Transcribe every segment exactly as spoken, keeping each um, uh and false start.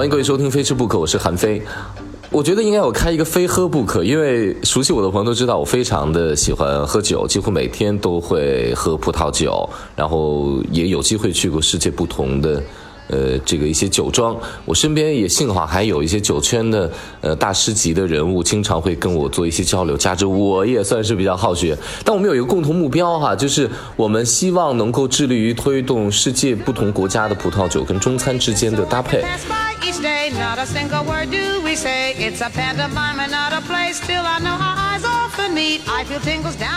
欢迎各位收听《非吃不可》，我是韩非。我觉得应该我开一个非喝不可，因为熟悉我的朋友都知道我非常的喜欢喝酒，几乎每天都会喝葡萄酒，然后也有机会去过世界不同的呃，这个一些酒庄，我身边也幸好还有一些酒圈的呃大师级的人物，经常会跟我做一些交流。加之我也算是比较好学，但我们有一个共同目标哈，就是我们希望能够致力于推动世界不同国家的葡萄酒跟中餐之间的搭配。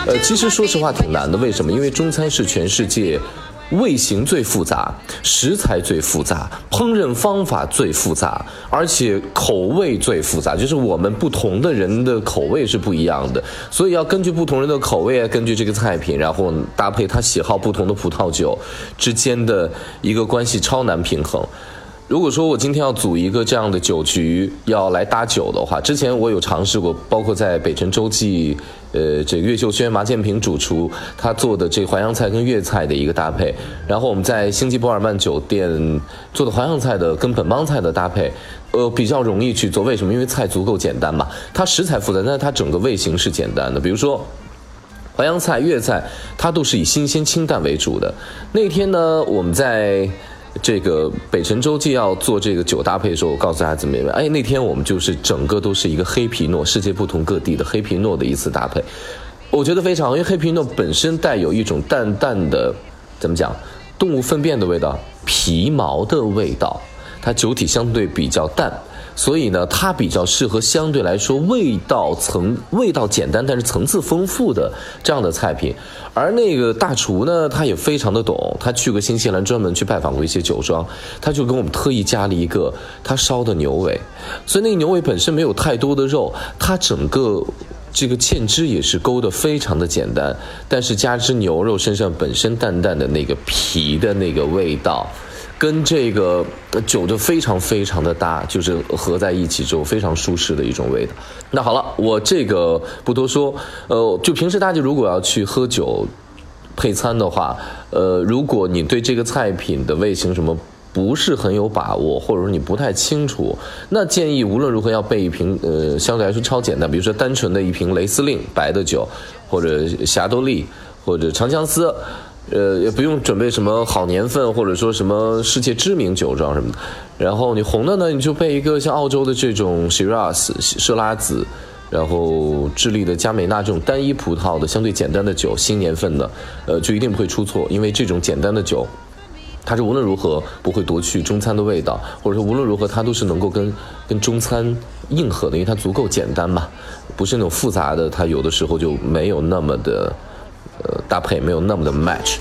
呃，其实说实话挺难的，为什么？因为中餐是全世界味型最复杂，食材最复杂，烹饪方法最复杂，而且口味最复杂，就是我们不同的人的口味是不一样的，所以要根据不同人的口味，根据这个菜品，然后搭配他喜好不同的葡萄酒之间的一个关系，超难平衡。如果说我今天要组一个这样的酒局要来搭酒的话，之前我有尝试过，包括在北辰洲际呃，这岳秀轩、麻建平主厨他做的这淮扬菜跟粤菜的一个搭配，然后我们在星级博尔曼酒店做的淮扬菜的跟本帮菜的搭配，呃，比较容易去做。为什么？因为菜足够简单嘛，它食材复杂，但是它整个味型是简单的。比如说淮扬菜、粤菜，它都是以新鲜清淡为主的。那天呢，我们在这个北辰洲际要做这个酒搭配的时候，我告诉大家怎么样。哎，那天我们就是整个都是一个黑皮诺，世界不同各地的黑皮诺的一次搭配，我觉得非常好，因为黑皮诺本身带有一种淡淡的，怎么讲，动物粪便的味道，皮毛的味道，它酒体相对比较淡，所以呢，它比较适合相对来说味道层味道简单但是层次丰富的这样的菜品。而那个大厨呢，他也非常的懂，他去过新西兰专门去拜访过一些酒庄，他就跟我们特意加了一个他烧的牛尾，所以那个牛尾本身没有太多的肉，它整个这个芡汁也是勾得非常的简单，但是加之牛肉身上本身淡淡的那个皮的那个味道，跟这个酒就非常非常的搭，就是合在一起之后非常舒适的一种味道。那好了，我这个不多说，呃，就平时大家如果要去喝酒配餐的话，呃，如果你对这个菜品的味型什么不是很有把握，或者说你不太清楚，那建议无论如何要备一瓶呃相对来说超简单，比如说单纯的一瓶雷司令白的酒，或者霞多丽，或者长相思。呃，也不用准备什么好年份，或者说什么世界知名酒庄什么的。然后你红的呢，你就备一个像澳洲的这种 Shiraz 舍拉子，然后智利的加美纳这种单一葡萄的相对简单的酒，新年份的，呃，就一定不会出错，因为这种简单的酒，它是无论如何不会夺去中餐的味道，或者说无论如何它都是能够跟跟中餐硬核的，因为它足够简单嘛，不是那种复杂的，它有的时候就没有那么的。呃，搭配没有那么的 match。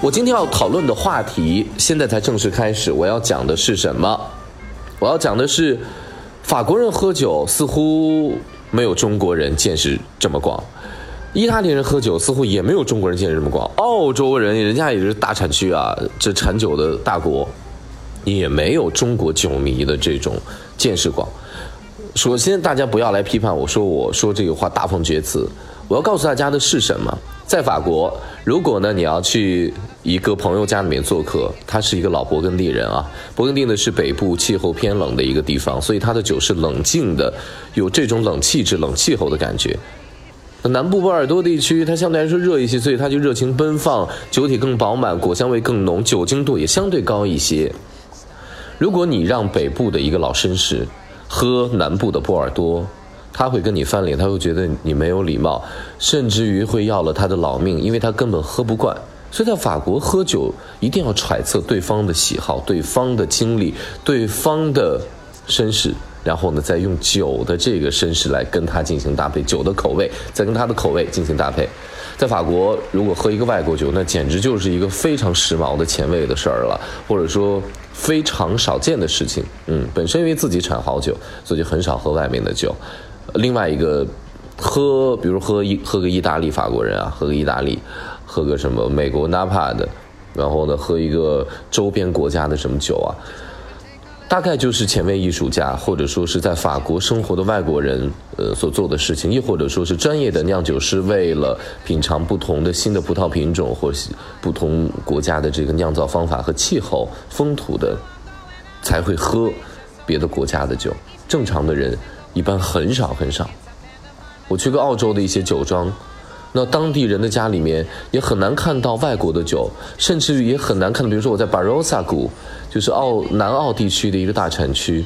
我今天要讨论的话题现在才正式开始，我要讲的是什么？我要讲的是法国人喝酒似乎没有中国人见识这么广，意大利人喝酒似乎也没有中国人见识这么广，澳洲人人家也是大产区啊，这产酒的大国，也没有中国酒迷的这种见识广。首先大家不要来批判我说我说这个话大放厥词，我要告诉大家的是什么。在法国，如果呢你要去一个朋友家里面做客，他是一个老勃艮第人啊，勃艮第呢是北部气候偏冷的一个地方，所以他的酒是冷静的，有这种冷气质冷气候的感觉。南部波尔多地区它相对来说热一些，所以它就热情奔放，酒体更饱满，果香味更浓，酒精度也相对高一些。如果你让北部的一个老绅士喝南部的波尔多，他会跟你翻脸，他会觉得你没有礼貌，甚至于会要了他的老命，因为他根本喝不惯。所以在法国喝酒一定要揣测对方的喜好，对方的经历，对方的绅士，然后呢，再用酒的这个绅士来跟他进行搭配，酒的口味再跟他的口味进行搭配。在法国，如果喝一个外国酒，那简直就是一个非常时髦的前卫的事儿了，或者说非常少见的事情。嗯，本身因为自己产好酒，所以就很少喝外面的酒。另外一个，喝，比如喝一喝个意大利法国人啊，喝个意大利，喝个什么美国 Napa 的，然后呢，喝一个周边国家的什么酒啊。大概就是前卫艺术家或者说是在法国生活的外国人呃所做的事情，亦或者说是专业的酿酒师为了品尝不同的新的葡萄品种或不同国家的这个酿造方法和气候风土的才会喝别的国家的酒，正常的人一般很少很少。我去过澳洲的一些酒庄，那当地人的家里面也很难看到外国的酒，甚至也很难看到，比如说我在 Barossa 谷，就是澳南澳地区的一个大产区，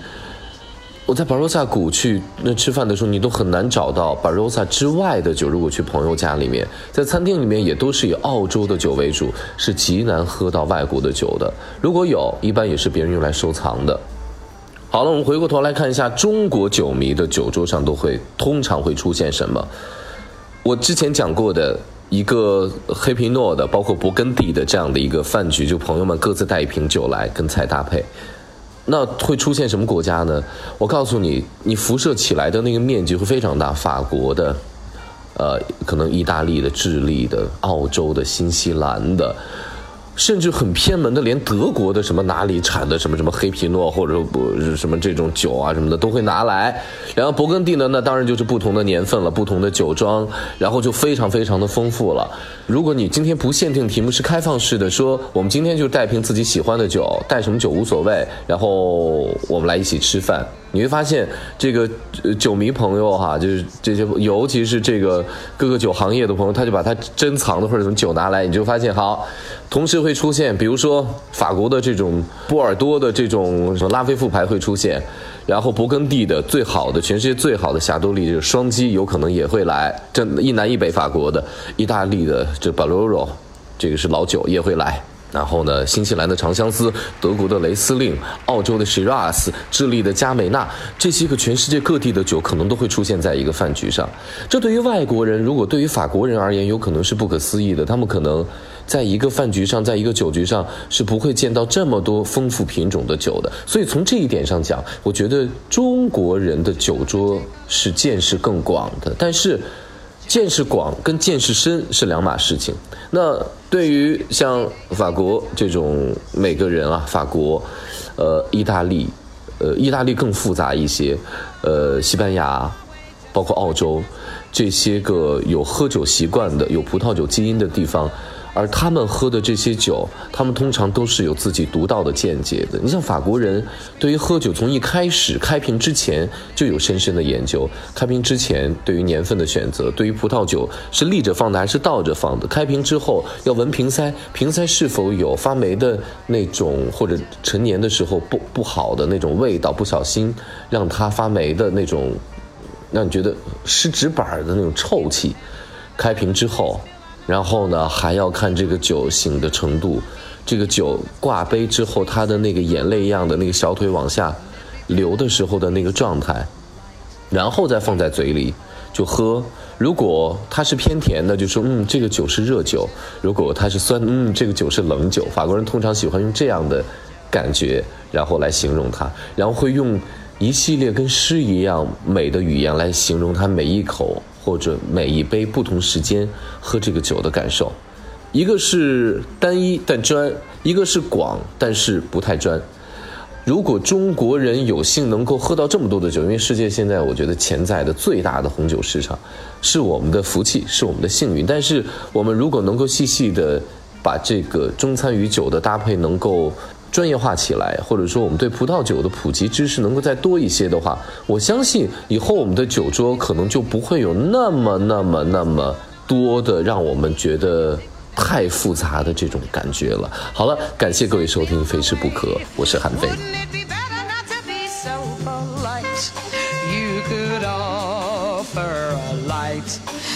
我在 Barossa 谷去那吃饭的时候，你都很难找到 Barossa 之外的酒。如果去朋友家里面，在餐厅里面也都是以澳洲的酒为主，是极难喝到外国的酒的，如果有一般也是别人用来收藏的。好了，我们回过头来看一下中国酒迷的酒桌上都会通常会出现什么。我之前讲过的一个黑皮诺的包括勃艮第的这样的一个饭局，就朋友们各自带一瓶酒来跟菜搭配，那会出现什么国家呢？我告诉你，你辐射起来的那个面积会非常大，法国的呃，可能意大利的、智利的、澳洲的、新西兰的，甚至很偏门的，连德国的什么哪里产的什么什么黑皮诺或者什么这种酒啊什么的都会拿来。然后勃艮第呢，那当然就是不同的年份了，不同的酒庄，然后就非常非常的丰富了。如果你今天不限定题目，是开放式的，说我们今天就带瓶自己喜欢的酒，带什么酒无所谓，然后我们来一起吃饭，你会发现这个酒迷朋友哈、啊，就是这些，尤其是这个各个酒行业的朋友，他就把他珍藏的或者什么酒拿来，你就发现好，同时会出现，比如说法国的这种波尔多的这种什么拉菲副牌会出现，然后勃艮第的最好的，全世界最好的霞多丽这个双击有可能也会来，这一南一北法国的，意大利的这巴罗罗，这个是老酒也会来。然后呢，新西兰的长相思，德国的雷司令，澳洲的 Shiraz， 智利的加美纳，这些个全世界各地的酒可能都会出现在一个饭局上。这对于外国人，如果对于法国人而言，有可能是不可思议的，他们可能在一个饭局上，在一个酒局上是不会见到这么多丰富品种的酒的。所以从这一点上讲，我觉得中国人的酒桌是见识更广的，但是见识广跟见识深是两码事情。那对于像法国这种每个人啊，法国呃意大利呃意大利更复杂一些，呃西班牙包括澳洲这些个有喝酒习惯的，有葡萄酒基因的地方，而他们喝的这些酒，他们通常都是有自己独到的见解的。你像法国人对于喝酒，从一开始开瓶之前就有深深的研究，开瓶之前对于年份的选择，对于葡萄酒是立着放的还是倒着放的，开瓶之后要闻瓶塞，瓶塞是否有发霉的那种，或者陈年的时候不不好的那种味道，不小心让它发霉的那种，让你觉得湿纸板的那种臭气。开瓶之后，然后呢，还要看这个酒醒的程度，这个酒挂杯之后，它的那个眼泪一样的那个小腿往下流的时候的那个状态，然后再放在嘴里就喝。如果它是偏甜的，就说嗯这个酒是热酒；如果它是酸，嗯这个酒是冷酒。法国人通常喜欢用这样的感觉，然后来形容它，然后会用一系列跟诗一样美的语言来形容它每一口或者每一杯不同时间喝这个酒的感受。一个是单一但专，一个是广但是不太专。如果中国人有幸能够喝到这么多的酒，因为世界现在我觉得潜在的最大的红酒市场，是我们的福气，是我们的幸运。但是我们如果能够细细的把这个中餐与酒的搭配能够专业化起来，或者说我们对葡萄酒的普及知识能够再多一些的话，我相信以后我们的酒桌可能就不会有那么那么那么多的让我们觉得太复杂的这种感觉了。好了，感谢各位收听《非吃不可》，我是韩非。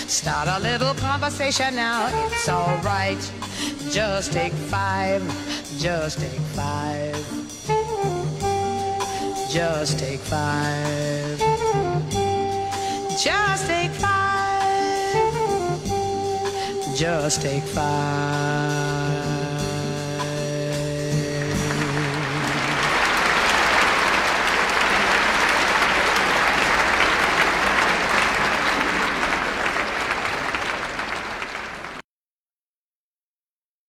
Start a little conversation now, it's all right. Just take five, just take five. Just take five. Just take five. Just take five.